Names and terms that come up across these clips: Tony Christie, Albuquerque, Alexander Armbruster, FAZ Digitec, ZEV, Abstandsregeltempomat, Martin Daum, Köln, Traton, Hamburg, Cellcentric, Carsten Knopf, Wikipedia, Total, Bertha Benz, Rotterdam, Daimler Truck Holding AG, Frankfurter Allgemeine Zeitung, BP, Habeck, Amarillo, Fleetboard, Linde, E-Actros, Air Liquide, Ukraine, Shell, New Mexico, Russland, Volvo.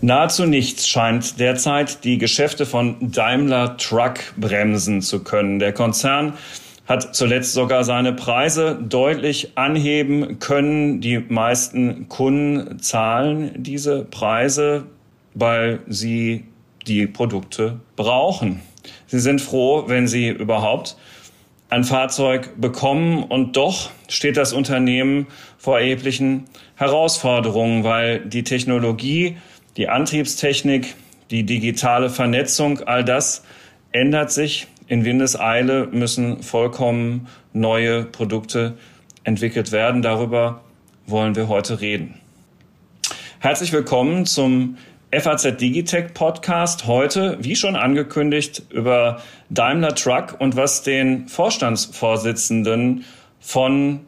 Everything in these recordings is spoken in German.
Nahezu nichts scheint derzeit die Geschäfte von Daimler Truck bremsen zu können. Der Konzern hat zuletzt sogar seine Preise deutlich anheben können. Die meisten Kunden zahlen diese Preise, weil sie die Produkte brauchen. Sie sind froh, wenn sie überhaupt ein Fahrzeug bekommen. Und doch steht das Unternehmen vor erheblichen Herausforderungen, weil die Technologie, die Antriebstechnik, die digitale Vernetzung, all das ändert sich. In Windeseile müssen vollkommen neue Produkte entwickelt werden. Darüber wollen wir heute reden. Herzlich willkommen zum FAZ Digitec Podcast. Heute, wie schon angekündigt, über Daimler Truck und was den Vorstandsvorsitzenden von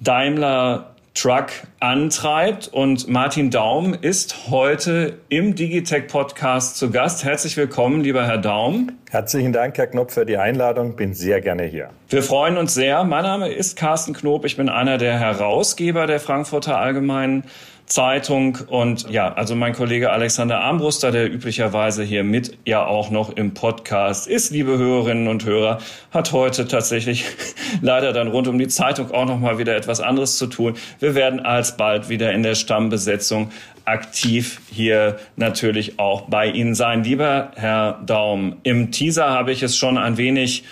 Daimler Truck antreibt. Und Martin Daum ist heute im Digitec-Podcast zu Gast. Herzlich willkommen, lieber Herr Daum. Herzlichen Dank, Herr Knopf, für die Einladung. Bin sehr gerne hier. Wir freuen uns sehr. Mein Name ist Carsten Knopf. Ich bin einer der Herausgeber der Frankfurter Allgemeinen Zeitung. Und ja, also mein Kollege Alexander Armbruster, der üblicherweise hier mit ja auch noch im Podcast ist, liebe Hörerinnen und Hörer, hat heute tatsächlich leider dann rund um die Zeitung auch noch mal wieder etwas anderes zu tun. Wir werden alsbald wieder in der Stammbesetzung aktiv hier natürlich auch bei Ihnen sein. Lieber Herr Daum, im Teaser habe ich es schon ein wenig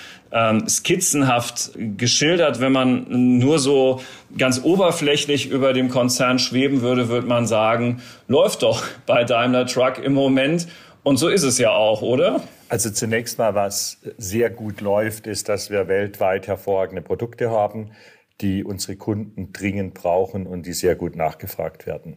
skizzenhaft geschildert. Wenn man nur so ganz oberflächlich über dem Konzern schweben würde, würde man sagen, läuft doch bei Daimler Truck im Moment. Und so ist es ja auch, oder? Also zunächst mal, was sehr gut läuft, ist, dass wir weltweit hervorragende Produkte haben, die unsere Kunden dringend brauchen und die sehr gut nachgefragt werden.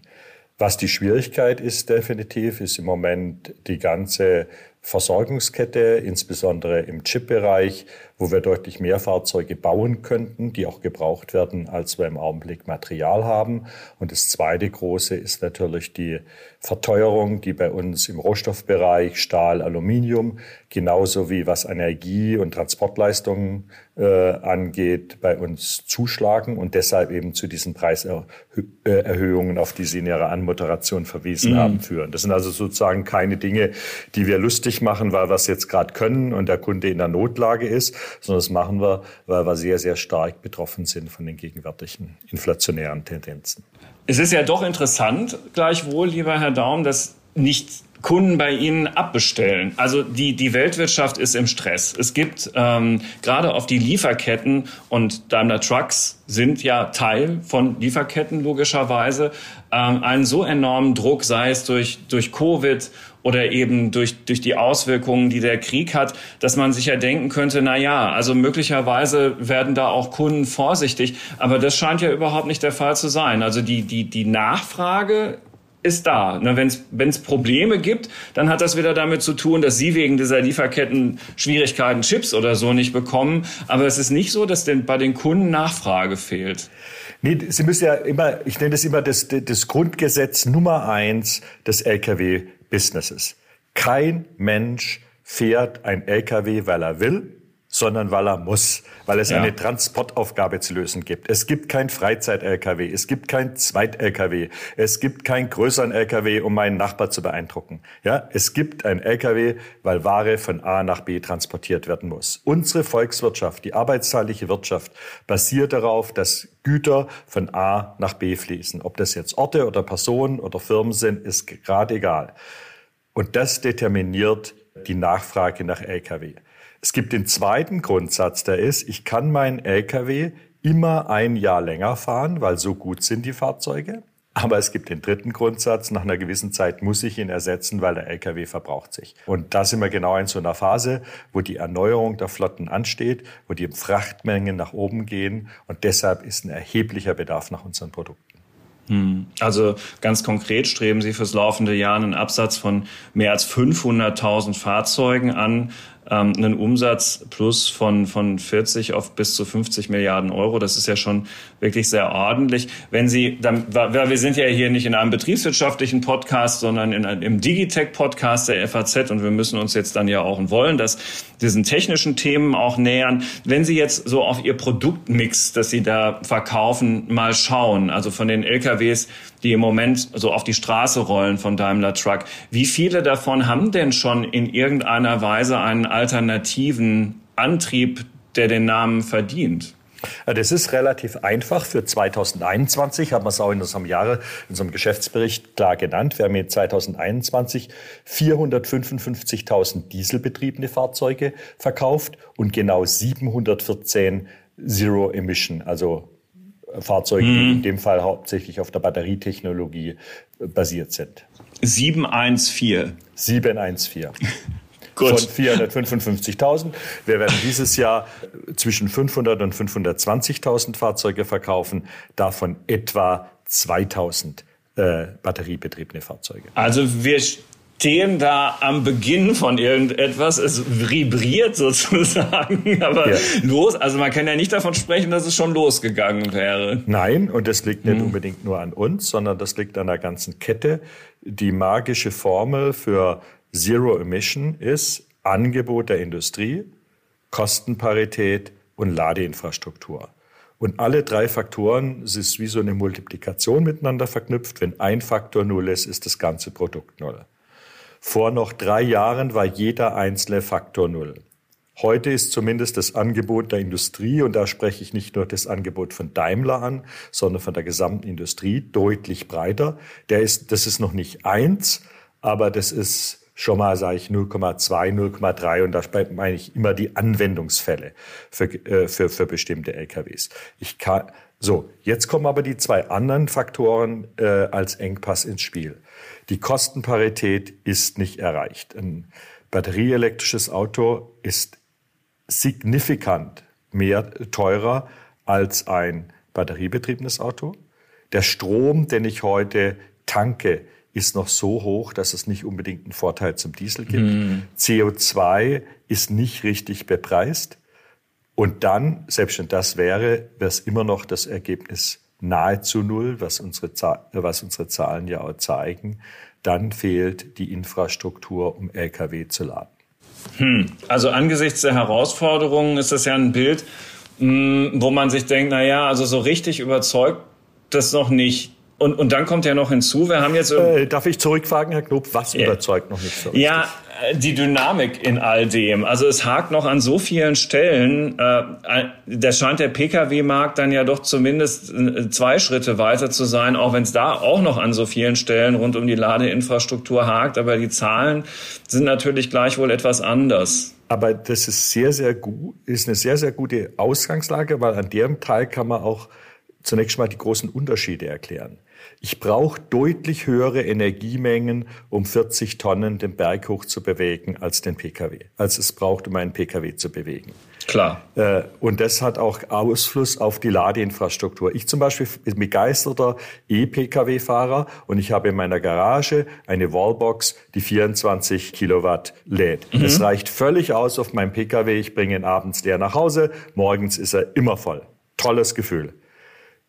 Was die Schwierigkeit ist definitiv, ist im Moment die ganze Versorgungskette, insbesondere im Chip-Bereich, wo wir deutlich mehr Fahrzeuge bauen könnten, die auch gebraucht werden, als wir im Augenblick Material haben. Und das zweite große ist natürlich die Verteuerung, die bei uns im Rohstoffbereich, Stahl, Aluminium, genauso wie was Energie- und Transportleistungen angeht, bei uns zuschlagen und deshalb eben zu diesen Preiserhöhungen, auf die Sie in Ihrer Anmoderation verwiesen haben, führen. Das sind also sozusagen keine Dinge, die wir lustig machen, weil wir es jetzt gerade können und der Kunde in der Notlage ist, sondern das machen wir, weil wir sehr, sehr stark betroffen sind von den gegenwärtigen inflationären Tendenzen. Es ist ja doch interessant, gleichwohl, lieber Herr Daum, dass nicht Kunden bei Ihnen abbestellen. Also die Weltwirtschaft ist im Stress. Es gibt gerade auf die Lieferketten, und Daimler Trucks sind ja Teil von Lieferketten logischerweise, einen so enormen Druck, sei es durch Covid oder eben durch die Auswirkungen, die der Krieg hat, dass man sich ja denken könnte, na ja, also möglicherweise werden da auch Kunden vorsichtig. Aber das scheint ja überhaupt nicht der Fall zu sein. Also die Nachfrage ist da. Wenn es Probleme gibt, dann hat das wieder damit zu tun, dass Sie wegen dieser Lieferketten Schwierigkeiten, Chips oder so nicht bekommen. Aber es ist nicht so, dass bei den Kunden Nachfrage fehlt. Nee, Sie müssen ja immer, ich nenne das immer das Grundgesetz Nummer 1 des LKW-Businesses. Kein Mensch fährt ein LKW, weil er will, sondern weil er muss, weil es eine Transportaufgabe zu lösen gibt. Es gibt kein Freizeit-LKW, es gibt kein Zweit-LKW, es gibt keinen größeren LKW, um meinen Nachbar zu beeindrucken. Ja, es gibt ein LKW, weil Ware von A nach B transportiert werden muss. Unsere Volkswirtschaft, die arbeitsteilige Wirtschaft, basiert darauf, dass Güter von A nach B fließen. Ob das jetzt Orte oder Personen oder Firmen sind, ist gerade egal. Und das determiniert die Nachfrage nach LKW. Es gibt den zweiten Grundsatz, der ist, ich kann meinen LKW immer ein Jahr länger fahren, weil so gut sind die Fahrzeuge. Aber es gibt den dritten Grundsatz, nach einer gewissen Zeit muss ich ihn ersetzen, weil der LKW verbraucht sich. Und da sind wir genau in so einer Phase, wo die Erneuerung der Flotten ansteht, wo die Frachtmengen nach oben gehen. Und deshalb ist ein erheblicher Bedarf nach unseren Produkten. Also ganz konkret streben Sie fürs laufende Jahr einen Absatz von mehr als 500.000 Fahrzeugen an. einen Umsatz plus von 40 auf bis zu 50 Milliarden Euro. Das ist ja schon wirklich sehr ordentlich. Wenn Sie, dann, weil wir sind ja hier nicht in einem betriebswirtschaftlichen Podcast, sondern in einem, im Digitec-Podcast der FAZ, und wir müssen uns jetzt dann ja auch und wollen, dass diesen technischen Themen auch nähern. Wenn Sie jetzt so auf Ihr Produktmix, das Sie da verkaufen, mal schauen, also von den LKWs, die im Moment so auf die Straße rollen von Daimler Truck, wie viele davon haben denn schon in irgendeiner Weise einen alternativen Antrieb, der den Namen verdient? Das ist relativ einfach. Für 2021 haben wir es auch in unserem Geschäftsbericht klar genannt. Wir haben in 2021 455.000 dieselbetriebene Fahrzeuge verkauft und genau 714 Zero-Emission, also Fahrzeuge, die in dem Fall hauptsächlich auf der Batterietechnologie basiert sind. 714. Gut. Von 455.000. Wir werden dieses Jahr zwischen 500 und 520.000 Fahrzeuge verkaufen, davon etwa 2.000 batteriebetriebene Fahrzeuge. Also wir stehen da am Beginn von irgendetwas. Es vibriert sozusagen, aber ja. Also man kann ja nicht davon sprechen, dass es schon losgegangen wäre. Nein, und das liegt nicht unbedingt nur an uns, sondern das liegt an der ganzen Kette. Die magische Formel für Zero Emission ist Angebot der Industrie, Kostenparität und Ladeinfrastruktur. Und alle drei Faktoren, es ist wie so eine Multiplikation miteinander verknüpft. Wenn ein Faktor null ist, ist das ganze Produkt null. Vor noch 3 Jahren war jeder einzelne Faktor null. Heute ist zumindest das Angebot der Industrie, und da spreche ich nicht nur das Angebot von Daimler an, sondern von der gesamten Industrie, deutlich breiter. Das ist noch nicht 1, aber das ist schon mal, sage ich, 0,2, 0,3, und da meine ich immer die Anwendungsfälle für bestimmte LKWs. Jetzt kommen aber die 2 anderen Faktoren als Engpass ins Spiel. Die Kostenparität ist nicht erreicht. Ein batterieelektrisches Auto ist signifikant mehr teurer als ein batteriebetriebenes Auto. Der Strom, den ich heute tanke, ist noch so hoch, dass es nicht unbedingt einen Vorteil zum Diesel gibt. CO2 ist nicht richtig bepreist. Und dann, selbst wenn das wäre es immer noch das Ergebnis nahezu null, was unsere Zahlen ja auch zeigen. Dann fehlt die Infrastruktur, um LKW zu laden. Also angesichts der Herausforderungen ist das ja ein Bild, wo man sich denkt, so richtig überzeugt das noch nicht. Und dann kommt ja noch hinzu, wir haben jetzt... darf ich zurückfragen, Herr Knopf, was überzeugt noch nicht so richtig? Ja, die Dynamik in all dem. Also es hakt noch an so vielen Stellen. Da scheint der Pkw-Markt dann ja doch zumindest 2 Schritte weiter zu sein, auch wenn es da auch noch an so vielen Stellen rund um die Ladeinfrastruktur hakt. Aber die Zahlen sind natürlich gleichwohl etwas anders. Aber das ist eine sehr, sehr gute Ausgangslage, weil an dem Teil kann man auch zunächst mal die großen Unterschiede erklären. Ich brauche deutlich höhere Energiemengen, um 40 Tonnen den Berg hoch zu bewegen, als es braucht, um einen PKW zu bewegen. Klar. Und das hat auch Ausfluss auf die Ladeinfrastruktur. Ich zum Beispiel bin begeisterter E-PKW-Fahrer und ich habe in meiner Garage eine Wallbox, die 24 Kilowatt lädt. Das reicht völlig aus auf meinem PKW. Ich bringe ihn abends leer nach Hause, morgens ist er immer voll. Tolles Gefühl.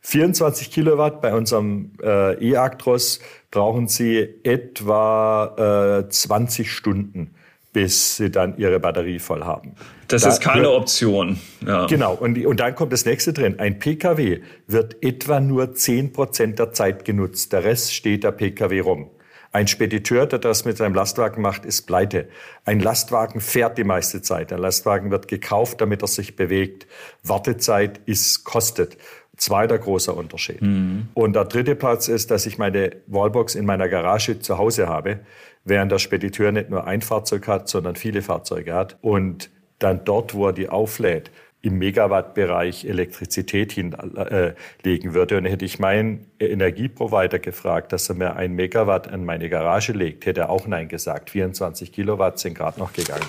24 Kilowatt bei unserem E-Actros brauchen Sie etwa 20 Stunden, bis Sie dann Ihre Batterie voll haben. Das ist keine Option. Ja. Genau, und dann kommt das nächste drin. Ein PKW wird etwa nur 10% der Zeit genutzt. Der Rest steht der PKW rum. Ein Spediteur, der das mit seinem Lastwagen macht, ist pleite. Ein Lastwagen fährt die meiste Zeit. Ein Lastwagen wird gekauft, damit er sich bewegt. Wartezeit kostet. 2. großer Unterschied. Und der 3. Platz ist, dass ich meine Wallbox in meiner Garage zu Hause habe, während der Spediteur nicht nur ein Fahrzeug hat, sondern viele Fahrzeuge hat. Und dann dort, wo er die auflädt, im Megawatt-Bereich Elektrizität hinlegen würde. Und hätte ich meinen Energieprovider gefragt, dass er mir 1 Megawatt an meine Garage legt, hätte er auch Nein gesagt. 24 Kilowatt sind gerade noch gegangen.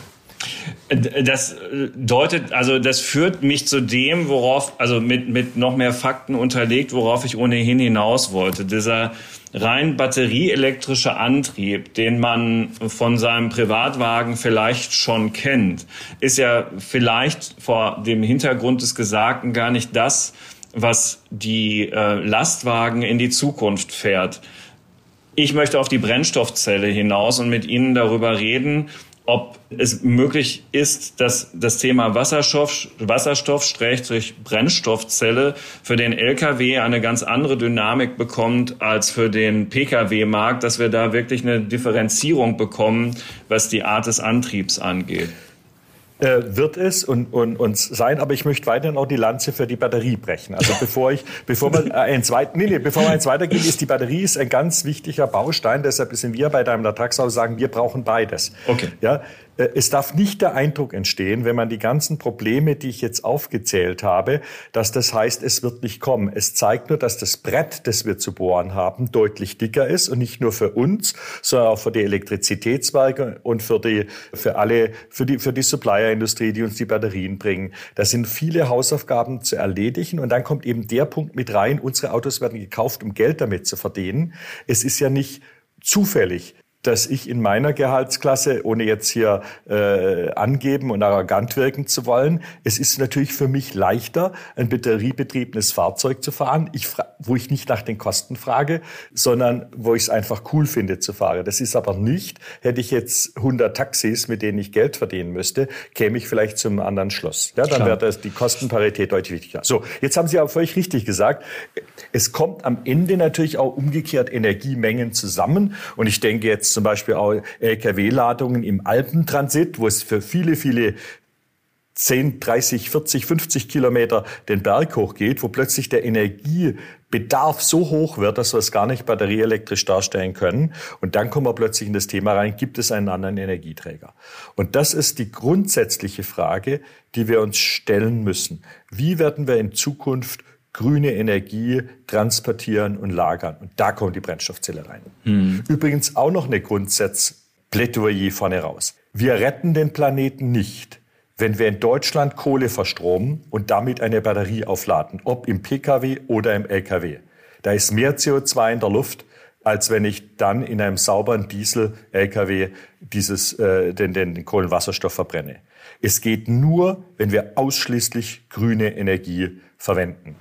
Das deutet, also das führt mich zu dem, worauf, also mit noch mehr Fakten unterlegt, worauf ich ohnehin hinaus wollte. Dieser rein batterieelektrische Antrieb, den man von seinem Privatwagen vielleicht schon kennt, ist ja vielleicht vor dem Hintergrund des Gesagten gar nicht das, was die Lastwagen in die Zukunft fährt. Ich möchte auf die Brennstoffzelle hinaus und mit Ihnen darüber reden, ob es möglich ist, dass das Thema Wasserstoff-Brennstoffzelle für den LKW eine ganz andere Dynamik bekommt als für den PKW-Markt, dass wir da wirklich eine Differenzierung bekommen, was die Art des Antriebs angeht. Wird es und sein, aber ich möchte weiterhin auch die Lanze für die Batterie brechen. Also bevor wir eins weitergehen, ist die Batterie ist ein ganz wichtiger Baustein. Deshalb sind wir bei Daimler Truck sagen, wir brauchen beides. Okay. Ja, es darf nicht der Eindruck entstehen, wenn man die ganzen Probleme, die ich jetzt aufgezählt habe, dass das heißt, es wird nicht kommen. Es zeigt nur, dass das Brett, das wir zu bohren haben, deutlich dicker ist und nicht nur für uns, sondern auch für die Elektrizitätswerke und für die Supplierindustrie, die uns die Batterien bringen. Da sind viele Hausaufgaben zu erledigen und dann kommt eben der Punkt mit rein, unsere Autos werden gekauft, um Geld damit zu verdienen. Es ist ja nicht zufällig, dass ich in meiner Gehaltsklasse, ohne jetzt hier angeben und arrogant wirken zu wollen, es ist natürlich für mich leichter, ein batteriebetriebenes Fahrzeug zu fahren, wo ich nicht nach den Kosten frage, sondern wo ich es einfach cool finde zu fahren. Das ist aber nicht, hätte ich jetzt 100 Taxis, mit denen ich Geld verdienen müsste, käme ich vielleicht zum anderen Schluss. Ja, dann wäre das die Kostenparität deutlich wichtiger. So, jetzt haben Sie aber völlig richtig gesagt, es kommt am Ende natürlich auch umgekehrt Energiemengen zusammen und ich denke jetzt zum Beispiel auch LKW-Ladungen im Alpentransit, wo es für viele 10, 30, 40, 50 Kilometer den Berg hochgeht, wo plötzlich der Energiebedarf so hoch wird, dass wir es gar nicht batterieelektrisch darstellen können. Und dann kommen wir plötzlich in das Thema rein, gibt es einen anderen Energieträger? Und das ist die grundsätzliche Frage, die wir uns stellen müssen. Wie werden wir in Zukunft grüne Energie transportieren und lagern? Und da kommt die Brennstoffzelle rein. Mhm. Übrigens auch noch eine Grundsatzplädoyer vorne raus. Wir retten den Planeten nicht, wenn wir in Deutschland Kohle verstromen und damit eine Batterie aufladen, ob im PKW oder im LKW. Da ist mehr CO2 in der Luft, als wenn ich dann in einem sauberen Diesel-LKW den Kohlenwasserstoff verbrenne. Es geht nur, wenn wir ausschließlich grüne Energie verwenden.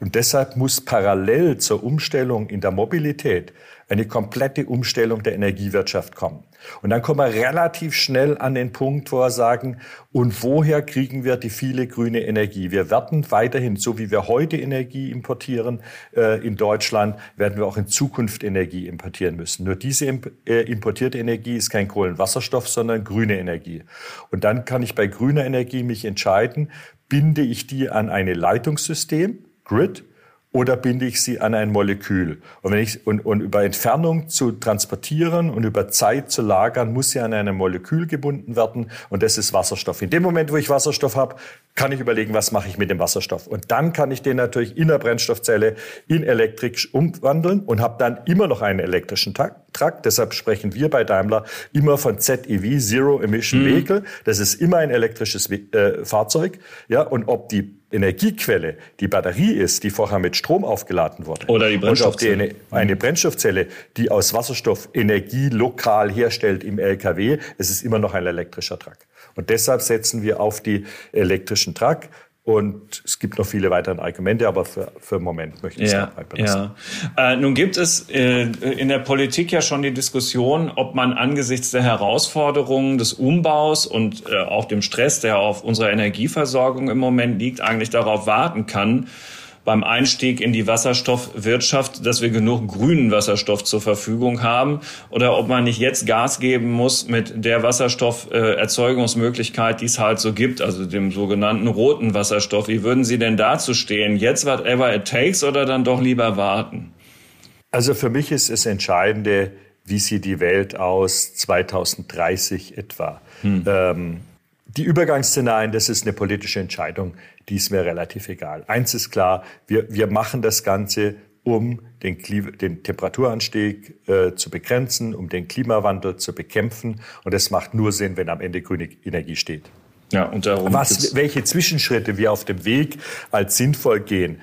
Und deshalb muss parallel zur Umstellung in der Mobilität eine komplette Umstellung der Energiewirtschaft kommen. Und dann kommen wir relativ schnell an den Punkt, wo wir sagen, und woher kriegen wir die viele grüne Energie? Wir werden weiterhin, so wie wir heute Energie importieren in Deutschland, werden wir auch in Zukunft Energie importieren müssen. Nur diese importierte Energie ist kein Kohlenwasserstoff, sondern grüne Energie. Und dann kann ich bei grüner Energie mich entscheiden, binde ich die an ein Leitungssystem, Grid, oder binde ich sie an ein Molekül? Und wenn über Entfernung zu transportieren und über Zeit zu lagern, muss sie an ein Molekül gebunden werden. Und das ist Wasserstoff. In dem Moment, wo ich Wasserstoff habe, kann ich überlegen, was mache ich mit dem Wasserstoff? Und dann kann ich den natürlich in der Brennstoffzelle in elektrisch umwandeln und habe dann immer noch einen elektrischen Truck. Deshalb sprechen wir bei Daimler immer von ZEV, Zero Emission Vehicle. Das ist immer ein elektrisches Fahrzeug. Ja, und ob die Energiequelle, die Batterie ist, die vorher mit Strom aufgeladen wurde. Oder die Brennstoffzelle. Und eine Brennstoffzelle, die aus Wasserstoff Energie lokal herstellt im LKW. Es ist immer noch ein elektrischer Truck. Und deshalb setzen wir auf die elektrischen Truck. Und es gibt noch viele weitere Argumente, aber für den Moment möchte ich es dabei belassen. Ja. Nun gibt es in der Politik ja schon die Diskussion, ob man angesichts der Herausforderungen des Umbaus und auch dem Stress, der auf unserer Energieversorgung im Moment liegt, eigentlich darauf warten kann, beim Einstieg in die Wasserstoffwirtschaft, dass wir genug grünen Wasserstoff zur Verfügung haben oder ob man nicht jetzt Gas geben muss mit der Wasserstofferzeugungsmöglichkeit, die es halt so gibt, also dem sogenannten roten Wasserstoff. Wie würden Sie denn dazu stehen? Jetzt whatever it takes oder dann doch lieber warten? Also für mich ist es entscheidende, wie sieht die Welt aus 2030 etwa. Die Übergangsszenarien, das ist eine politische Entscheidung, die ist mir relativ egal. Eins ist klar, wir machen das Ganze um den Temperaturanstieg zu begrenzen, um den Klimawandel zu bekämpfen. Und das macht nur Sinn, wenn am Ende grüne Energie steht. Ja, und darum welche Zwischenschritte wir auf dem Weg als sinnvoll gehen,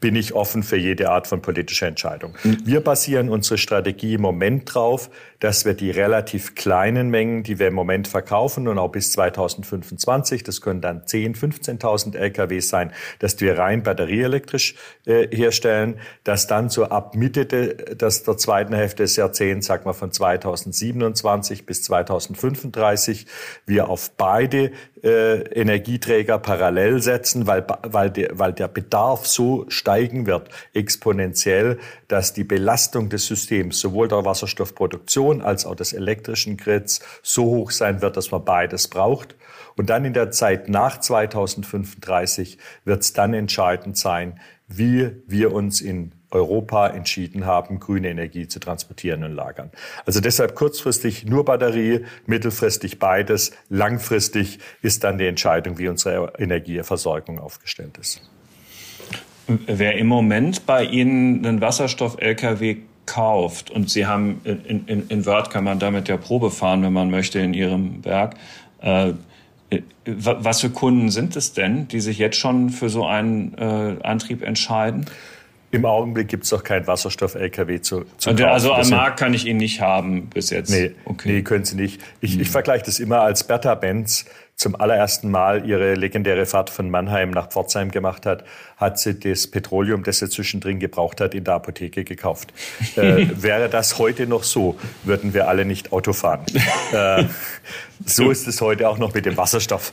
bin ich offen für jede Art von politischer Entscheidung. Wir basieren unsere Strategie im Moment drauf, dass wir die relativ kleinen Mengen, die wir im Moment verkaufen und auch bis 2025, das können dann 10.000, 15.000 Lkw sein, dass wir rein batterieelektrisch herstellen, dass dann so ab Mitte der zweiten Hälfte des Jahrzehnts, sagen wir von 2027 bis 2035, wir auf beide Energieträger parallel setzen, weil der Bedarf so steigen wird, exponentiell, dass die Belastung des Systems, sowohl der Wasserstoffproduktion als auch des elektrischen Grids, so hoch sein wird, dass man beides braucht. Und dann in der Zeit nach 2035 wird es dann entscheidend sein, wie wir uns in Europa entschieden haben, grüne Energie zu transportieren und lagern. Also deshalb kurzfristig nur Batterie, mittelfristig beides, langfristig ist dann die Entscheidung, wie unsere Energieversorgung aufgestellt ist. Wer im Moment bei Ihnen einen Wasserstoff-LKW kauft, und Sie haben in Wörth kann man damit ja Probe fahren, wenn man möchte, in Ihrem Werk, was für Kunden sind es denn, die sich jetzt schon für so einen Antrieb entscheiden? Im Augenblick gibt es noch kein Wasserstoff-LKW zu kaufen. Also am Markt kann ich ihn nicht haben bis jetzt? Nee, können Sie nicht. Ich vergleiche das immer, als Bertha Benz zum allerersten Mal ihre legendäre Fahrt von Mannheim nach Pforzheim gemacht hat, hat sie das Petroleum, das sie zwischendrin gebraucht hat, in der Apotheke gekauft. Wäre das heute noch so, würden wir alle nicht Auto fahren. So ist es heute auch noch mit dem Wasserstoff.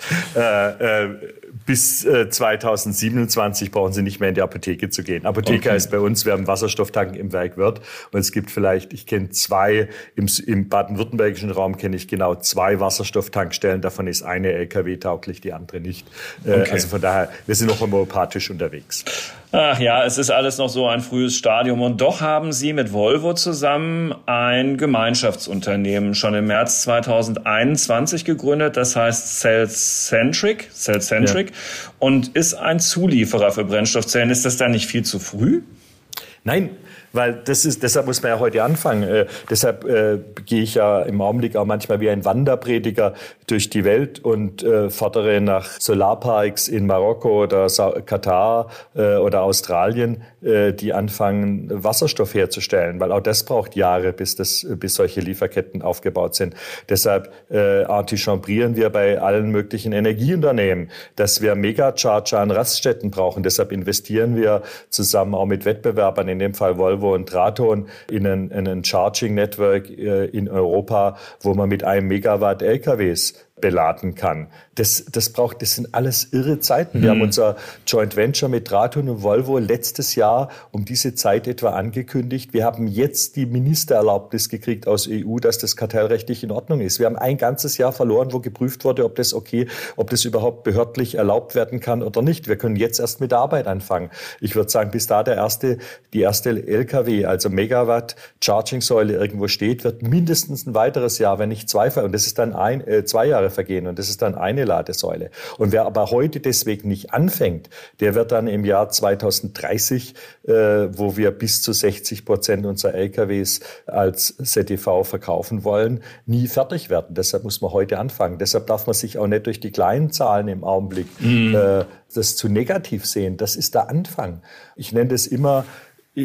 Bis 2027 brauchen Sie nicht mehr in die Apotheke zu gehen. Apotheke heißt bei uns, wir haben Wasserstofftank im Werk Wörth. Und es gibt vielleicht, ich kenne zwei, im baden-württembergischen Raum kenne ich genau zwei Wasserstofftankstellen. Davon ist eine LKW-tauglich, die andere nicht. Also von daher, wir sind noch homöopathisch unterwegs. Ach ja, es ist alles noch so ein frühes Stadium. Und doch haben Sie mit Volvo zusammen ein Gemeinschaftsunternehmen schon im März 2021 gegründet. Das heißt Cellcentric. Ja. Und ist ein Zulieferer für Brennstoffzellen. Ist das dann nicht viel zu früh? Nein, weil deshalb muss man ja heute anfangen. Deshalb gehe ich ja im Augenblick auch manchmal wie ein Wanderprediger durch die Welt und fordere nach Solarparks in Marokko oder Katar oder Australien, die anfangen, Wasserstoff herzustellen. Weil auch das braucht Jahre, bis solche Lieferketten aufgebaut sind. Deshalb antichambrieren wir bei allen möglichen Energieunternehmen, dass wir Megacharger an Raststätten brauchen. Deshalb investieren wir zusammen auch mit Wettbewerbern, in dem Fall Volvo und Traton, in ein Charging-Network in Europa, wo man mit 1 Megawatt LKWs beladen kann. Das sind alles irre Zeiten. Wir haben unser Joint Venture mit Traton und Volvo letztes Jahr um diese Zeit etwa angekündigt. Wir haben jetzt die Ministererlaubnis gekriegt aus EU, dass das kartellrechtlich in Ordnung ist. Wir haben ein ganzes Jahr verloren, wo geprüft wurde, ob das überhaupt behördlich erlaubt werden kann oder nicht. Wir können jetzt erst mit der Arbeit anfangen. Ich würde sagen, bis da die erste LKW, also Megawatt Charging-Säule irgendwo steht, wird mindestens ein weiteres Jahr, wenn nicht zwei, und das ist dann 2 Jahre vergehen, und das ist dann eine Ladesäule. Und wer aber heute deswegen nicht anfängt, der wird dann im Jahr 2030, wo wir bis zu 60% unserer LKWs als ZEV verkaufen wollen, nie fertig werden. Deshalb muss man heute anfangen. Deshalb darf man sich auch nicht durch die kleinen Zahlen im Augenblick das zu negativ sehen. Das ist der Anfang. Ich nenne das immer,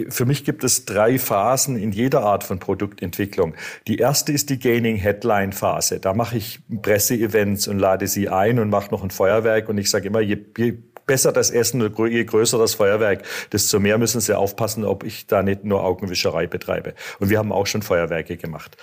für mich gibt es 3 Phasen in jeder Art von Produktentwicklung. Die erste ist die Gaining-Headline-Phase. Da mache ich Presseevents und lade sie ein und mache noch ein Feuerwerk. Und ich sage immer, je besser das Essen, je größer das Feuerwerk, desto mehr müssen Sie aufpassen, ob ich da nicht nur Augenwischerei betreibe. Und wir haben auch schon Feuerwerke gemacht.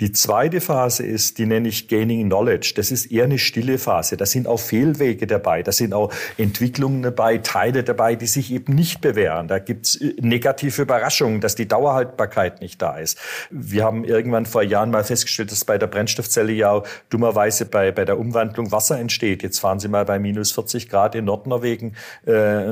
Die zweite Phase ist, die nenne ich Gaining Knowledge. Das ist eher eine stille Phase. Da sind auch Fehlwege dabei. Da sind auch Entwicklungen dabei, Teile dabei, die sich eben nicht bewähren. Da gibt's negative Überraschungen, dass die Dauerhaltbarkeit nicht da ist. Wir haben irgendwann vor Jahren mal festgestellt, dass bei der Brennstoffzelle ja dummerweise bei der Umwandlung Wasser entsteht. Jetzt fahren Sie mal bei minus 40 Grad in Nordnorwegen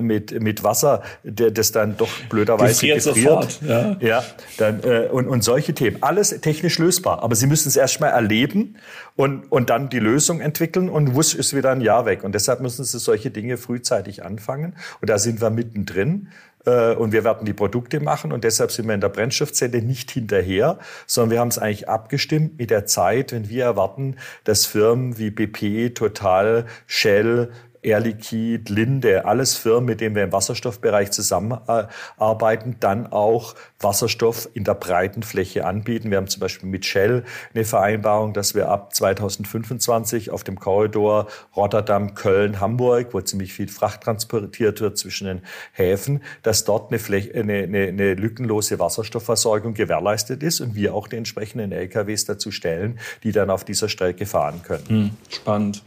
mit Wasser, das dann doch blöderweise gefriert. Sofort, ja. Ja, dann, und solche Themen. Alles technisch lösbar. Aber Sie müssen es erst mal erleben und dann die Lösung entwickeln, und wusch ist wieder ein Jahr weg. Und deshalb müssen Sie solche Dinge frühzeitig anfangen. Und da sind wir mittendrin. und wir werden die Produkte machen und deshalb sind wir in der Brennstoffzelle nicht hinterher, sondern wir haben es eigentlich abgestimmt mit der Zeit, wenn wir erwarten, dass Firmen wie BP, Total, Shell, Air Liquide, Linde, alles Firmen, mit denen wir im Wasserstoffbereich zusammenarbeiten, dann auch Wasserstoff in der breiten Fläche anbieten. Wir haben zum Beispiel mit Shell eine Vereinbarung, dass wir ab 2025 auf dem Korridor Rotterdam, Köln, Hamburg, wo ziemlich viel Fracht transportiert wird zwischen den Häfen, dass dort eine lückenlose Wasserstoffversorgung gewährleistet ist und wir auch die entsprechenden LKWs dazu stellen, die dann auf dieser Strecke fahren können. Spannend.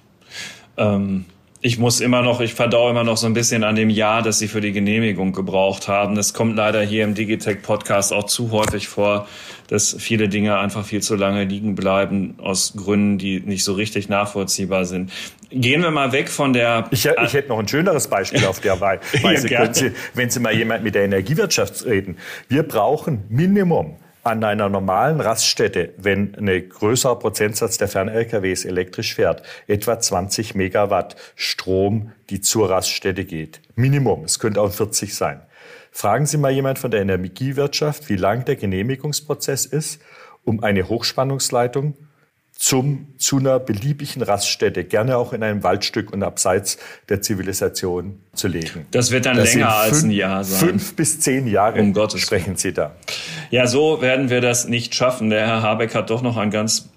Ich verdaue immer noch so ein bisschen an dem Jahr, das sie für die Genehmigung gebraucht haben. Das kommt leider hier im Digitec-Podcast auch zu häufig vor, dass viele Dinge einfach viel zu lange liegen bleiben aus Gründen, die nicht so richtig nachvollziehbar sind. Gehen wir mal weg von der... Ich hätte noch ein schöneres Beispiel auf der Weise. Ja, wenn Sie mal jemand mit der Energiewirtschaft reden. Wir brauchen Minimum an einer normalen Raststätte, wenn ein größerer Prozentsatz der Fern-LKWs elektrisch fährt, etwa 20 Megawatt Strom, die zur Raststätte geht. Minimum, es könnte auch 40 sein. Fragen Sie mal jemand von der Energiewirtschaft, wie lang der Genehmigungsprozess ist, um eine Hochspannungsleitung zu einer beliebigen Raststätte, gerne auch in einem Waldstück und abseits der Zivilisation zu legen. Das wird dann länger als ein Jahr sein. 5 bis 10 Jahre um Gottes sprechen Sie da. Ja, so werden wir das nicht schaffen. Der Herr Habeck hat doch noch ein ganz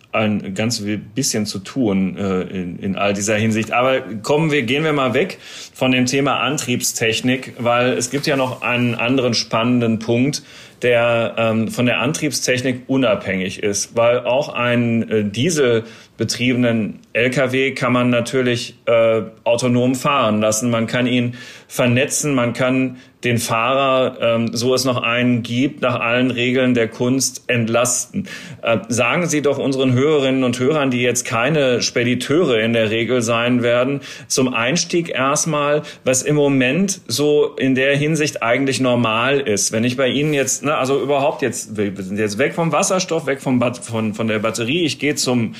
bisschen zu tun in all dieser Hinsicht. Aber gehen wir mal weg von dem Thema Antriebstechnik, weil es gibt ja noch einen anderen spannenden Punkt, der von der Antriebstechnik unabhängig ist, weil auch einen dieselbetriebenen LKW kann man natürlich autonom fahren lassen. Man kann ihn vernetzen, man kann den Fahrer, so es noch einen gibt, nach allen Regeln der Kunst entlasten. Sagen Sie doch unseren Hörerinnen und Hörern, die jetzt keine Spediteure in der Regel sein werden, zum Einstieg erstmal, was im Moment so in der Hinsicht eigentlich normal ist. Wenn ich bei Ihnen jetzt, wir sind jetzt weg vom Wasserstoff, weg von der Batterie, ich gehe zu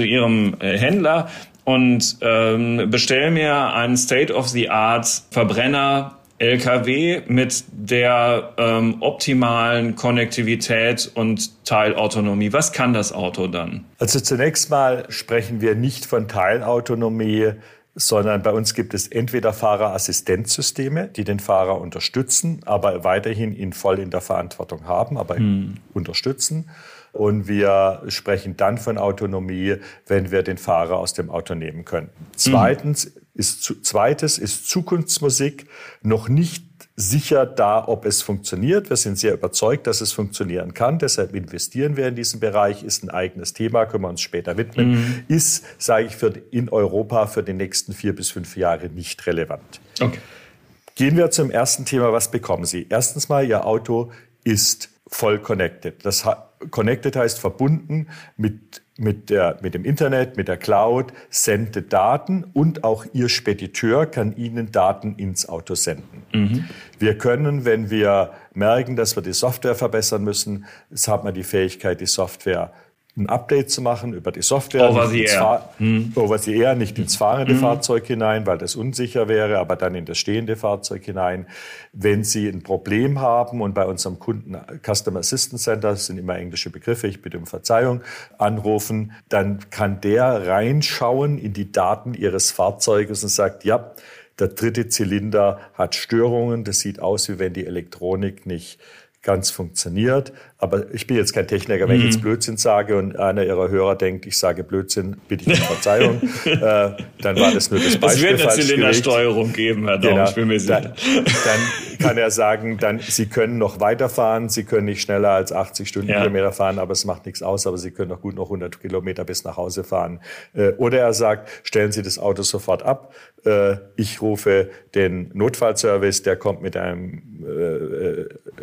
Ihrem Händler und bestelle mir einen State-of-the-Art Verbrenner LKW mit der optimalen Konnektivität und Teilautonomie. Was kann das Auto dann? Also zunächst mal sprechen wir nicht von Teilautonomie, sondern bei uns gibt es entweder Fahrerassistenzsysteme, die den Fahrer unterstützen, aber weiterhin ihn voll in der Verantwortung haben, aber unterstützen. Und wir sprechen dann von Autonomie, wenn wir den Fahrer aus dem Auto nehmen können. Zweites ist Zukunftsmusik noch nicht sicher da, ob es funktioniert. Wir sind sehr überzeugt, dass es funktionieren kann. Deshalb investieren wir in diesen Bereich. Ist ein eigenes Thema, können wir uns später widmen. Ist, sage ich, in Europa für die nächsten 4 bis 5 Jahre nicht relevant. Okay. Gehen wir zum ersten Thema. Was bekommen Sie? Erstens mal, Ihr Auto ist voll connected. Das connected heißt verbunden mit dem Internet, mit der Cloud, sendet Daten und auch Ihr Spediteur kann Ihnen Daten ins Auto senden. Wir können, wenn wir merken, dass wir die Software verbessern müssen, hat man die Fähigkeit, die Software ein Update zu machen über die Software. Over the Air, nicht ins fahrende Fahrzeug hinein, weil das unsicher wäre, aber dann in das stehende Fahrzeug hinein. Wenn Sie ein Problem haben und bei unserem Kunden Customer Assistance Center, das sind immer englische Begriffe, ich bitte um Verzeihung, anrufen, dann kann der reinschauen in die Daten Ihres Fahrzeuges und sagt, ja, der 3. Zylinder hat Störungen, das sieht aus, wie wenn die Elektronik nicht ganz funktioniert. Aber ich bin jetzt kein Techniker, wenn ich jetzt Blödsinn sage und einer Ihrer Hörer denkt, ich sage Blödsinn, bitte ich um Verzeihung, dann war das nur das Beispiel. Es wird eine Zylindersteuerung geben, Herr Daum, ich bin mir sicher. Dann kann er sagen, Sie können noch weiterfahren, Sie können nicht schneller als 80 Stundenkilometer fahren, aber es macht nichts aus, aber Sie können auch gut noch 100 Kilometer bis nach Hause fahren. Oder er sagt, stellen Sie das Auto sofort ab, ich rufe den Notfallservice, der kommt mit einem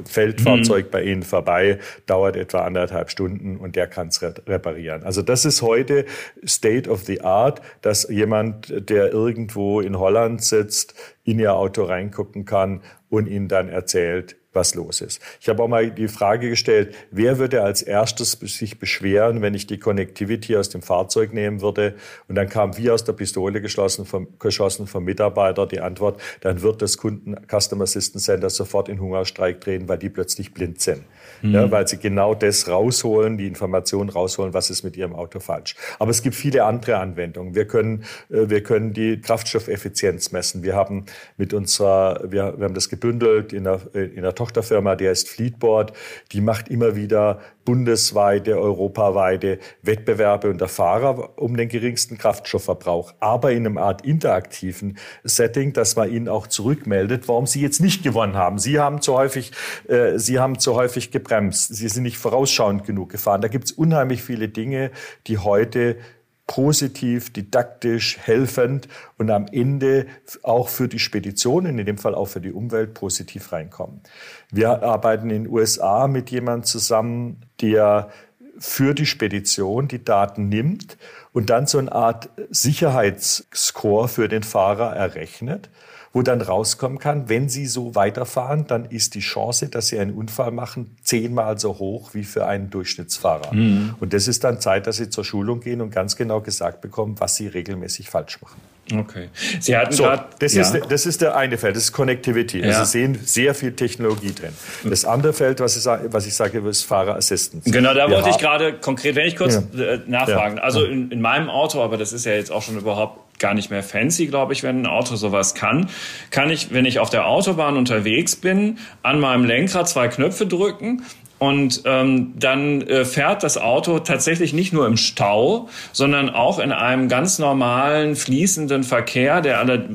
Feldfahrzeug bei Ihnen vorbei, dauert etwa 1,5 Stunden und der kann es reparieren. Also das ist heute State of the Art, dass jemand, der irgendwo in Holland sitzt, in Ihr Auto reingucken kann und Ihnen dann erzählt, was los ist. Ich habe auch mal die Frage gestellt, wer würde als erstes sich beschweren, wenn ich die Connectivity aus dem Fahrzeug nehmen würde? Und dann kam wie aus der Pistole geschossen vom Mitarbeiter die Antwort, dann wird das Customer Assistance Center sofort in Hungerstreik drehen, weil die plötzlich blind sind. Mhm. Ja, weil sie genau das rausholen, die Informationen rausholen, was ist mit ihrem Auto falsch. Aber es gibt viele andere Anwendungen. Wir können die Kraftstoffeffizienz messen. Wir haben das gebündelt in der Tochterfirma, die heißt Fleetboard. Die macht immer wieder bundesweite, europaweite Wettbewerbe unter Fahrer um den geringsten Kraftstoffverbrauch, aber in einem Art interaktiven Setting, dass man ihnen auch zurückmeldet, warum sie jetzt nicht gewonnen haben. Sie haben zu häufig gebremst, sie sind nicht vorausschauend genug gefahren. Da gibt es unheimlich viele Dinge, die heute positiv, didaktisch, helfend und am Ende auch für die Speditionen, in dem Fall auch für die Umwelt, positiv reinkommen. Wir arbeiten in den USA mit jemandem zusammen, der für die Spedition die Daten nimmt und dann so eine Art Sicherheitsscore für den Fahrer errechnet, wo dann rauskommen kann, wenn Sie so weiterfahren, dann ist die Chance, dass Sie einen Unfall machen, 10-mal so hoch wie für einen Durchschnittsfahrer. Mhm. Und das ist dann Zeit, dass Sie zur Schulung gehen und ganz genau gesagt bekommen, was Sie regelmäßig falsch machen. Okay. Sie hatten das ist der eine Feld, das ist Connectivity. Ja. Also Sie sehen sehr viel Technologie drin. Das andere Feld, was ich sage, ist Fahrer Assistance. Genau, da wollte ich gerade konkret, wenn ich kurz nachfragen. Ja. Also in meinem Auto, aber das ist ja jetzt auch schon überhaupt gar nicht mehr fancy, glaube ich, wenn ein Auto sowas kann. Kann ich, wenn ich auf der Autobahn unterwegs bin, an meinem Lenkrad 2 Knöpfe drücken und dann fährt das Auto tatsächlich nicht nur im Stau, sondern auch in einem ganz normalen, fließenden Verkehr,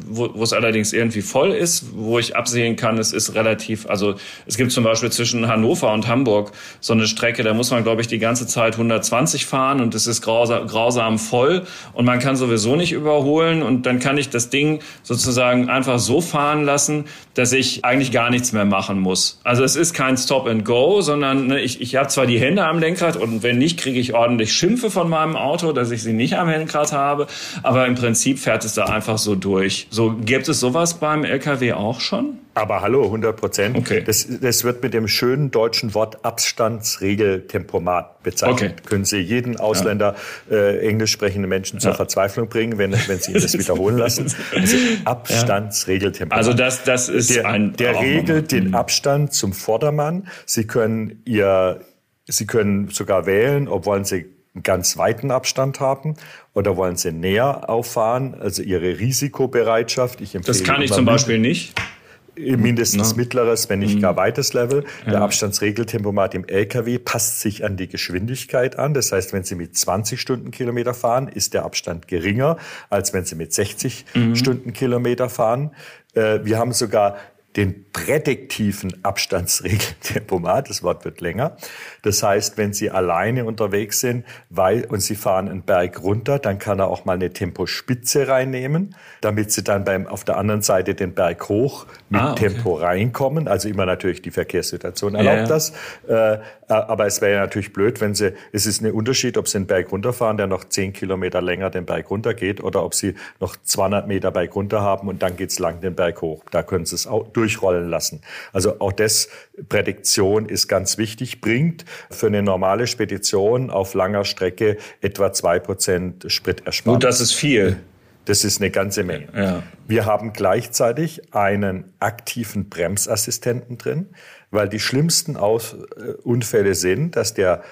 wo es allerdings irgendwie voll ist, wo ich absehen kann, es ist relativ, also es gibt zum Beispiel zwischen Hannover und Hamburg so eine Strecke, da muss man, glaube ich, die ganze Zeit 120 fahren und es ist grausam voll und man kann sowieso nicht überholen und dann kann ich das Ding sozusagen einfach so fahren lassen, dass ich eigentlich gar nichts mehr machen muss. Also es ist kein Stop and Go, sondern ich habe zwar die Hände am Lenkrad und wenn nicht, kriege ich ordentlich Schimpfe von meinem Auto, dass ich sie nicht am Lenkrad habe, aber im Prinzip fährt es da einfach so durch. So, gäbe es sowas beim LKW auch schon? Aber hallo, 100%. Okay. Das wird mit dem schönen deutschen Wort Abstandsregeltempomat bezeichnet. Okay. Können Sie jeden Ausländer, englisch sprechenden Menschen zur Verzweiflung bringen, wenn Sie das wiederholen lassen. Also Abstandsregeltempomat. Also das ist der regelt den Abstand zum Vordermann. Sie können sogar wählen, ob wollen Sie einen ganz weiten Abstand haben oder wollen Sie näher auffahren, also Ihre Risikobereitschaft. Das kann ich zum Beispiel nicht. Mindestens mittleres, wenn nicht gar weites Level. Der Abstandsregeltempomat im LKW passt sich an die Geschwindigkeit an. Das heißt, wenn Sie mit 20 Stundenkilometer fahren, ist der Abstand geringer, als wenn Sie mit 60 Stundenkilometer fahren. Wir haben sogar den prädiktiven Abstandsregeltempomat, das Wort wird länger. Das heißt, wenn Sie alleine unterwegs sind und Sie fahren einen Berg runter, dann kann er auch mal eine Tempospitze reinnehmen, damit Sie dann auf der anderen Seite den Berg hoch mit Tempo reinkommen. Also immer natürlich die Verkehrssituation erlaubt das. Aber es wäre ja natürlich blöd, es ist ein Unterschied, ob Sie einen Berg runterfahren, der noch 10 Kilometer länger den Berg runtergeht, oder ob Sie noch 200 Meter Berg runter haben und dann geht's lang den Berg hoch. Da können Sie es auch durchrollen lassen. Also auch das, Prädiktion ist ganz wichtig, bringt für eine normale Spedition auf langer Strecke etwa 2% Spritersparnis. Gut, das ist viel. Das ist eine ganze Menge. Ja. Wir haben gleichzeitig einen aktiven Bremsassistenten drin, weil die schlimmsten Unfälle sind, dass der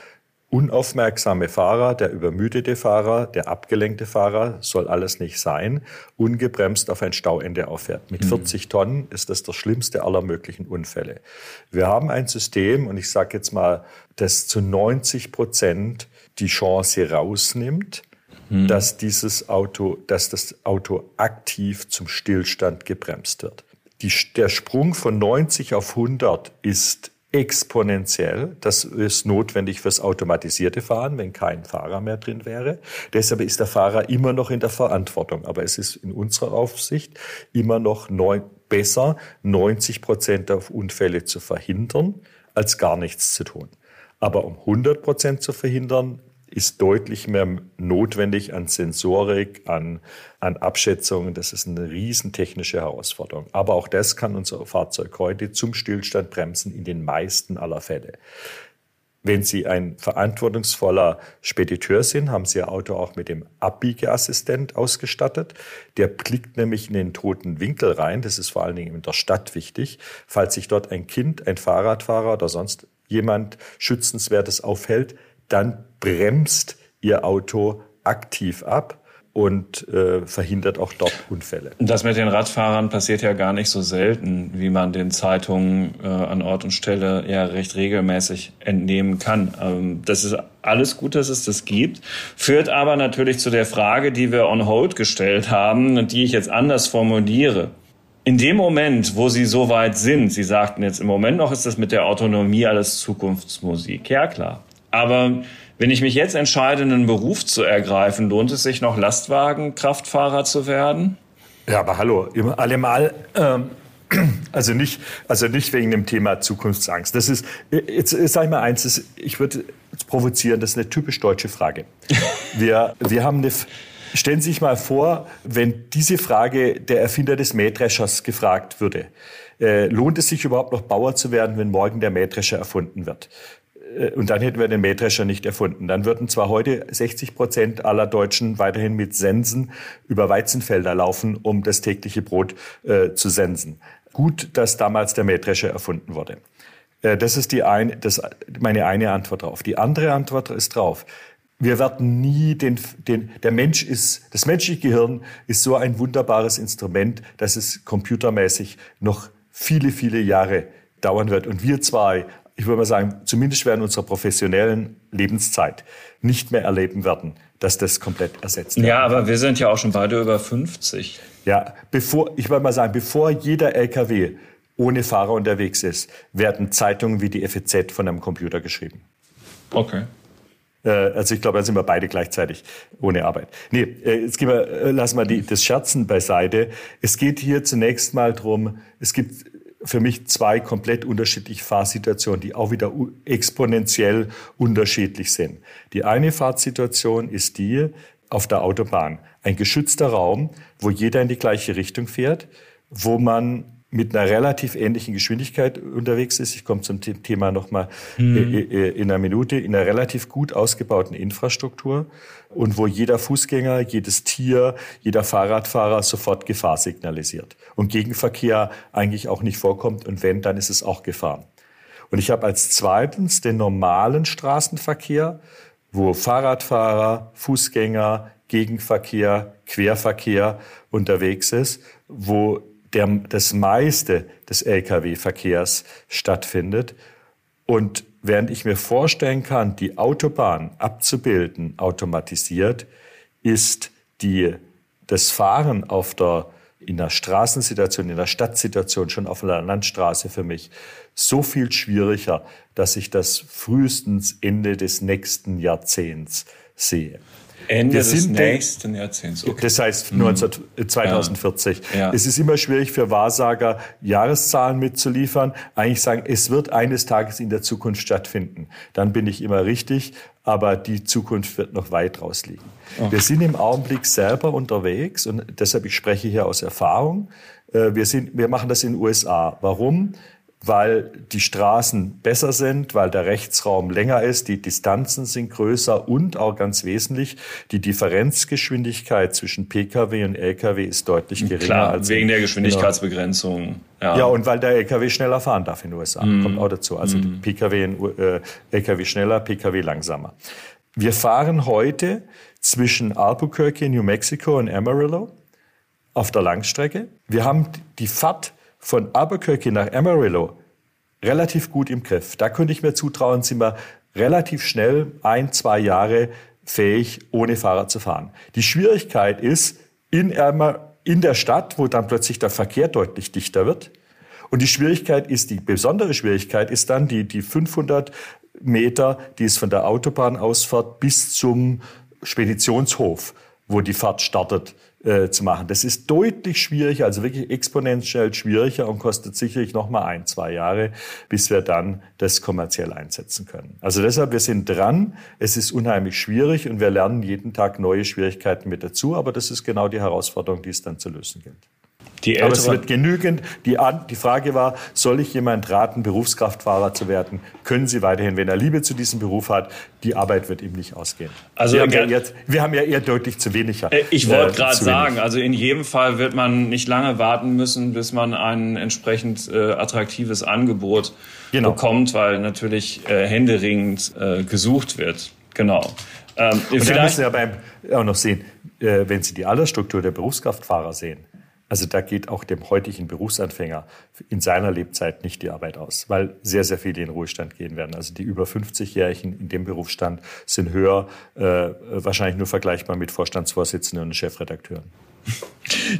unaufmerksame Fahrer, der übermüdete Fahrer, der abgelenkte Fahrer, soll alles nicht sein, ungebremst auf ein Stauende auffährt. Mit 40 Tonnen ist das schlimmste aller möglichen Unfälle. Wir haben ein System, und ich sage jetzt mal, das zu 90% die Chance rausnimmt, dass das Auto aktiv zum Stillstand gebremst wird. Der Sprung von 90 auf 100 ist exponentiell. Das ist notwendig fürs automatisierte Fahren, wenn kein Fahrer mehr drin wäre. Deshalb ist der Fahrer immer noch in der Verantwortung. Aber es ist in unserer Aufsicht immer noch besser, 90% der Unfälle zu verhindern, als gar nichts zu tun. Aber um 100% zu verhindern, ist deutlich mehr notwendig an Sensorik, an Abschätzungen. Das ist eine riesen technische Herausforderung. Aber auch das kann unser Fahrzeug heute zum Stillstand bremsen in den meisten aller Fälle. Wenn Sie ein verantwortungsvoller Spediteur sind, haben Sie Ihr Auto auch mit dem Abbiegeassistent ausgestattet. Der blickt nämlich in den toten Winkel rein. Das ist vor allen Dingen in der Stadt wichtig. Falls sich dort ein Kind, ein Fahrradfahrer oder sonst jemand Schützenswertes aufhält, dann bremst Ihr Auto aktiv ab und verhindert auch dort Unfälle. Das mit den Radfahrern passiert ja gar nicht so selten, wie man den Zeitungen an Ort und Stelle ja recht regelmäßig entnehmen kann. Das ist alles gut, dass es das gibt, führt aber natürlich zu der Frage, die wir on hold gestellt haben und die ich jetzt anders formuliere. In dem Moment, wo Sie so weit sind, Sie sagten jetzt im Moment noch, ist das mit der Autonomie alles Zukunftsmusik. Ja, klar. Aber wenn ich mich jetzt entscheide, einen Beruf zu ergreifen, lohnt es sich noch, Lastwagen-Kraftfahrer zu werden? Ja, aber hallo, allemal, also nicht wegen dem Thema Zukunftsangst. Das ist, jetzt sag ich mal eins, ich würde jetzt provozieren, das ist eine typisch deutsche Frage. Wir haben eine... Stellen Sie sich mal vor, wenn diese Frage der Erfinder des Mähdreschers gefragt würde. Lohnt es sich überhaupt noch Bauer zu werden, wenn morgen der Mähdrescher erfunden wird? Und dann hätten wir den Mähdrescher nicht erfunden. Dann würden zwar heute 60% aller Deutschen weiterhin mit Sensen über Weizenfelder laufen, um das tägliche Brot zu sensen. Gut, dass damals der Mähdrescher erfunden wurde. Das ist meine eine Antwort drauf. Die andere Antwort ist drauf: Wir werden nie das menschliche Gehirn ist so ein wunderbares Instrument, dass es computermäßig noch viele, viele Jahre dauern wird. Und wir zwei, ich würde mal sagen, zumindest während unserer professionellen Lebenszeit nicht mehr erleben werden, dass das komplett ersetzt wird. Ja, aber wir sind ja auch schon beide über 50. Ja, bevor jeder LKW ohne Fahrer unterwegs ist, werden Zeitungen wie die FAZ von einem Computer geschrieben. Okay. Also ich glaube, da sind wir beide gleichzeitig ohne Arbeit. Nee, jetzt lassen wir das Scherzen beiseite. Es geht hier zunächst mal drum, es gibt für mich zwei komplett unterschiedliche Fahrsituationen, die auch wieder exponentiell unterschiedlich sind. Die eine Fahrsituation ist die auf der Autobahn. Ein geschützter Raum, wo jeder in die gleiche Richtung fährt, wo man mit einer relativ ähnlichen Geschwindigkeit unterwegs ist. Ich komme zum Thema nochmal in einer Minute. In einer relativ gut ausgebauten Infrastruktur und wo jeder Fußgänger, jedes Tier, jeder Fahrradfahrer sofort Gefahr signalisiert. Und Gegenverkehr eigentlich auch nicht vorkommt. Und wenn, dann ist es auch Gefahr. Und ich habe als zweitens den normalen Straßenverkehr, wo Fahrradfahrer, Fußgänger, Gegenverkehr, Querverkehr unterwegs ist, wo das meiste des Lkw-Verkehrs stattfindet. Und während ich mir vorstellen kann, die Autobahn abzubilden, automatisiert, ist das Fahren in der Straßensituation, in der Stadtsituation, schon auf einer Landstraße für mich so viel schwieriger, dass ich das frühestens Ende des nächsten Jahrzehnts sehe. Ende des nächsten Jahrzehnts. Okay. Das heißt 2040. Ja. Es ist immer schwierig für Wahrsager, Jahreszahlen mitzuliefern. Eigentlich sagen, es wird eines Tages in der Zukunft stattfinden. Dann bin ich immer richtig, aber die Zukunft wird noch weit rausliegen. Okay. Wir sind im Augenblick selber unterwegs und deshalb, ich spreche hier aus Erfahrung. Wir machen das in den USA. Warum? Weil die Straßen besser sind, weil der Rechtsraum länger ist, die Distanzen sind größer und auch ganz wesentlich, die Differenzgeschwindigkeit zwischen Pkw und Lkw ist deutlich geringer. Klar, als wegen der Geschwindigkeitsbegrenzung. Ja, und weil der Lkw schneller fahren darf in den USA, kommt auch dazu. Also Pkw und Lkw schneller, Pkw langsamer. Wir fahren heute zwischen Albuquerque, New Mexico und Amarillo auf der Langstrecke. Wir haben die Fahrt von Albuquerque nach Amarillo relativ gut im Griff. Da könnte ich mir zutrauen, sind wir relativ schnell 1-2 Jahre fähig, ohne Fahrer zu fahren. Die Schwierigkeit ist in der Stadt, wo dann plötzlich der Verkehr deutlich dichter wird. Und die besondere Schwierigkeit ist dann die 500 Meter, die es von der Autobahnausfahrt bis zum Speditionshof, wo die Fahrt startet, zu machen. Das ist deutlich schwieriger, also wirklich exponentiell schwieriger und kostet sicherlich nochmal 1-2 Jahre, bis wir dann das kommerziell einsetzen können. Also deshalb, wir sind dran, es ist unheimlich schwierig und wir lernen jeden Tag neue Schwierigkeiten mit dazu, aber das ist genau die Herausforderung, die es dann zu lösen gilt. Aber es wird genügend. Die Frage war, soll ich jemand raten, Berufskraftfahrer zu werden? Können Sie weiterhin, wenn er Liebe zu diesem Beruf hat, die Arbeit wird ihm nicht ausgehen. Also wir haben ja eher deutlich zu wenig. Ich wollte gerade sagen, also in jedem Fall wird man nicht lange warten müssen, bis man ein entsprechend attraktives Angebot bekommt, weil natürlich händeringend gesucht wird. Genau. Und da müssen wir aber auch noch sehen, wenn Sie die Altersstruktur der Berufskraftfahrer sehen, also da geht auch dem heutigen Berufsanfänger in seiner Lebzeit nicht die Arbeit aus, weil sehr, sehr viele in den Ruhestand gehen werden. Also die über 50-Jährigen in dem Berufsstand sind höher, wahrscheinlich nur vergleichbar mit Vorstandsvorsitzenden und Chefredakteuren.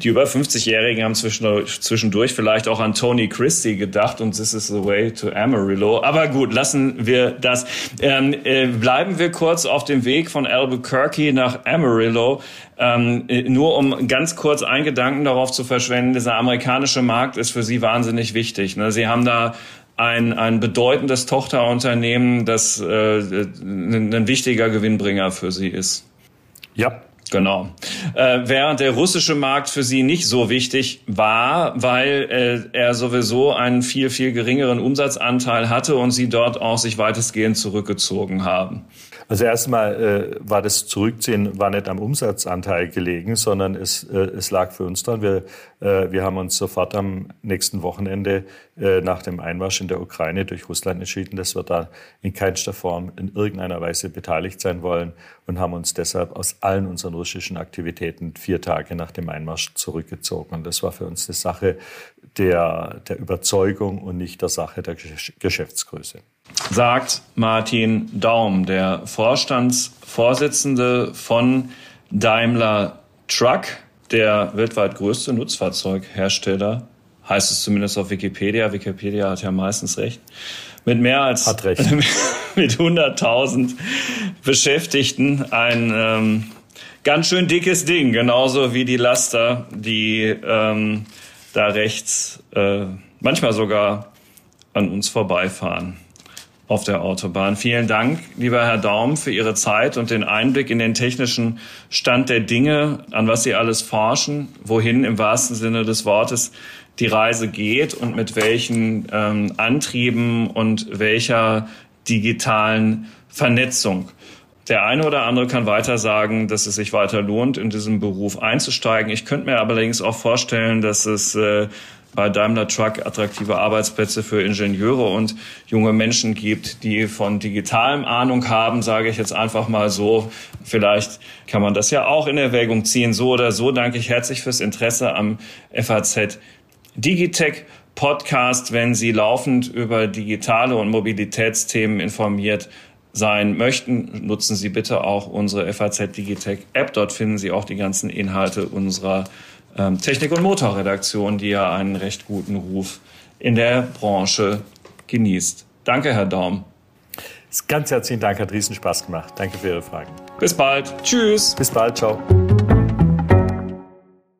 Die über 50-Jährigen haben zwischendurch vielleicht auch an Tony Christie gedacht und This is the way to Amarillo. Aber gut, lassen wir das. Bleiben wir kurz auf dem Weg von Albuquerque nach Amarillo. Nur um ganz kurz einen Gedanken darauf zu verschwenden, dieser amerikanische Markt ist für Sie wahnsinnig wichtig, ne? Sie haben da ein bedeutendes Tochterunternehmen, das ein wichtiger Gewinnbringer für Sie ist. Ja. Genau. Während der russische Markt für Sie nicht so wichtig war, weil er sowieso einen viel, viel geringeren Umsatzanteil hatte und Sie dort auch sich weitestgehend zurückgezogen haben. Also erstmal war das Zurückziehen war nicht am Umsatzanteil gelegen, sondern es lag für uns dran. Wir haben uns sofort am nächsten Wochenende nach dem Einmarsch in der Ukraine durch Russland entschieden, dass wir da in keinster Form in irgendeiner Weise beteiligt sein wollen und haben uns deshalb aus allen unseren russischen Aktivitäten 4 Tage nach dem Einmarsch zurückgezogen. Und das war für uns eine Sache der Überzeugung und nicht der Sache der Geschäftsgröße. Sagt Martin Daum, der Vorstandsvorsitzende von Daimler Truck, der weltweit größte Nutzfahrzeughersteller, heißt es zumindest auf Wikipedia. Wikipedia hat ja meistens recht. Mit 100.000 Beschäftigten ein ganz schön dickes Ding, genauso wie die Laster, die da rechts manchmal sogar an uns vorbeifahren auf der Autobahn. Vielen Dank, lieber Herr Daum, für Ihre Zeit und den Einblick in den technischen Stand der Dinge, an was Sie alles forschen, wohin im wahrsten Sinne des Wortes die Reise geht und mit welchen Antrieben und welcher digitalen Vernetzung. Der eine oder andere kann weiter sagen, dass es sich weiter lohnt, in diesen Beruf einzusteigen. Ich könnte mir allerdings auch vorstellen, dass es bei Daimler Truck attraktive Arbeitsplätze für Ingenieure und junge Menschen gibt, die von digitalem Ahnung haben, sage ich jetzt einfach mal so. Vielleicht kann man das ja auch in Erwägung ziehen. So oder so danke ich herzlich fürs Interesse am FAZ Digitec Podcast. Wenn Sie laufend über digitale und Mobilitätsthemen informiert sein möchten, nutzen Sie bitte auch unsere FAZ Digitec App. Dort finden Sie auch die ganzen Inhalte unserer Technik- und Motorredaktion, die ja einen recht guten Ruf in der Branche genießt. Danke, Herr Daum. Ganz herzlichen Dank, hat riesen Spaß gemacht. Danke für Ihre Fragen. Bis bald. Tschüss. Bis bald, ciao.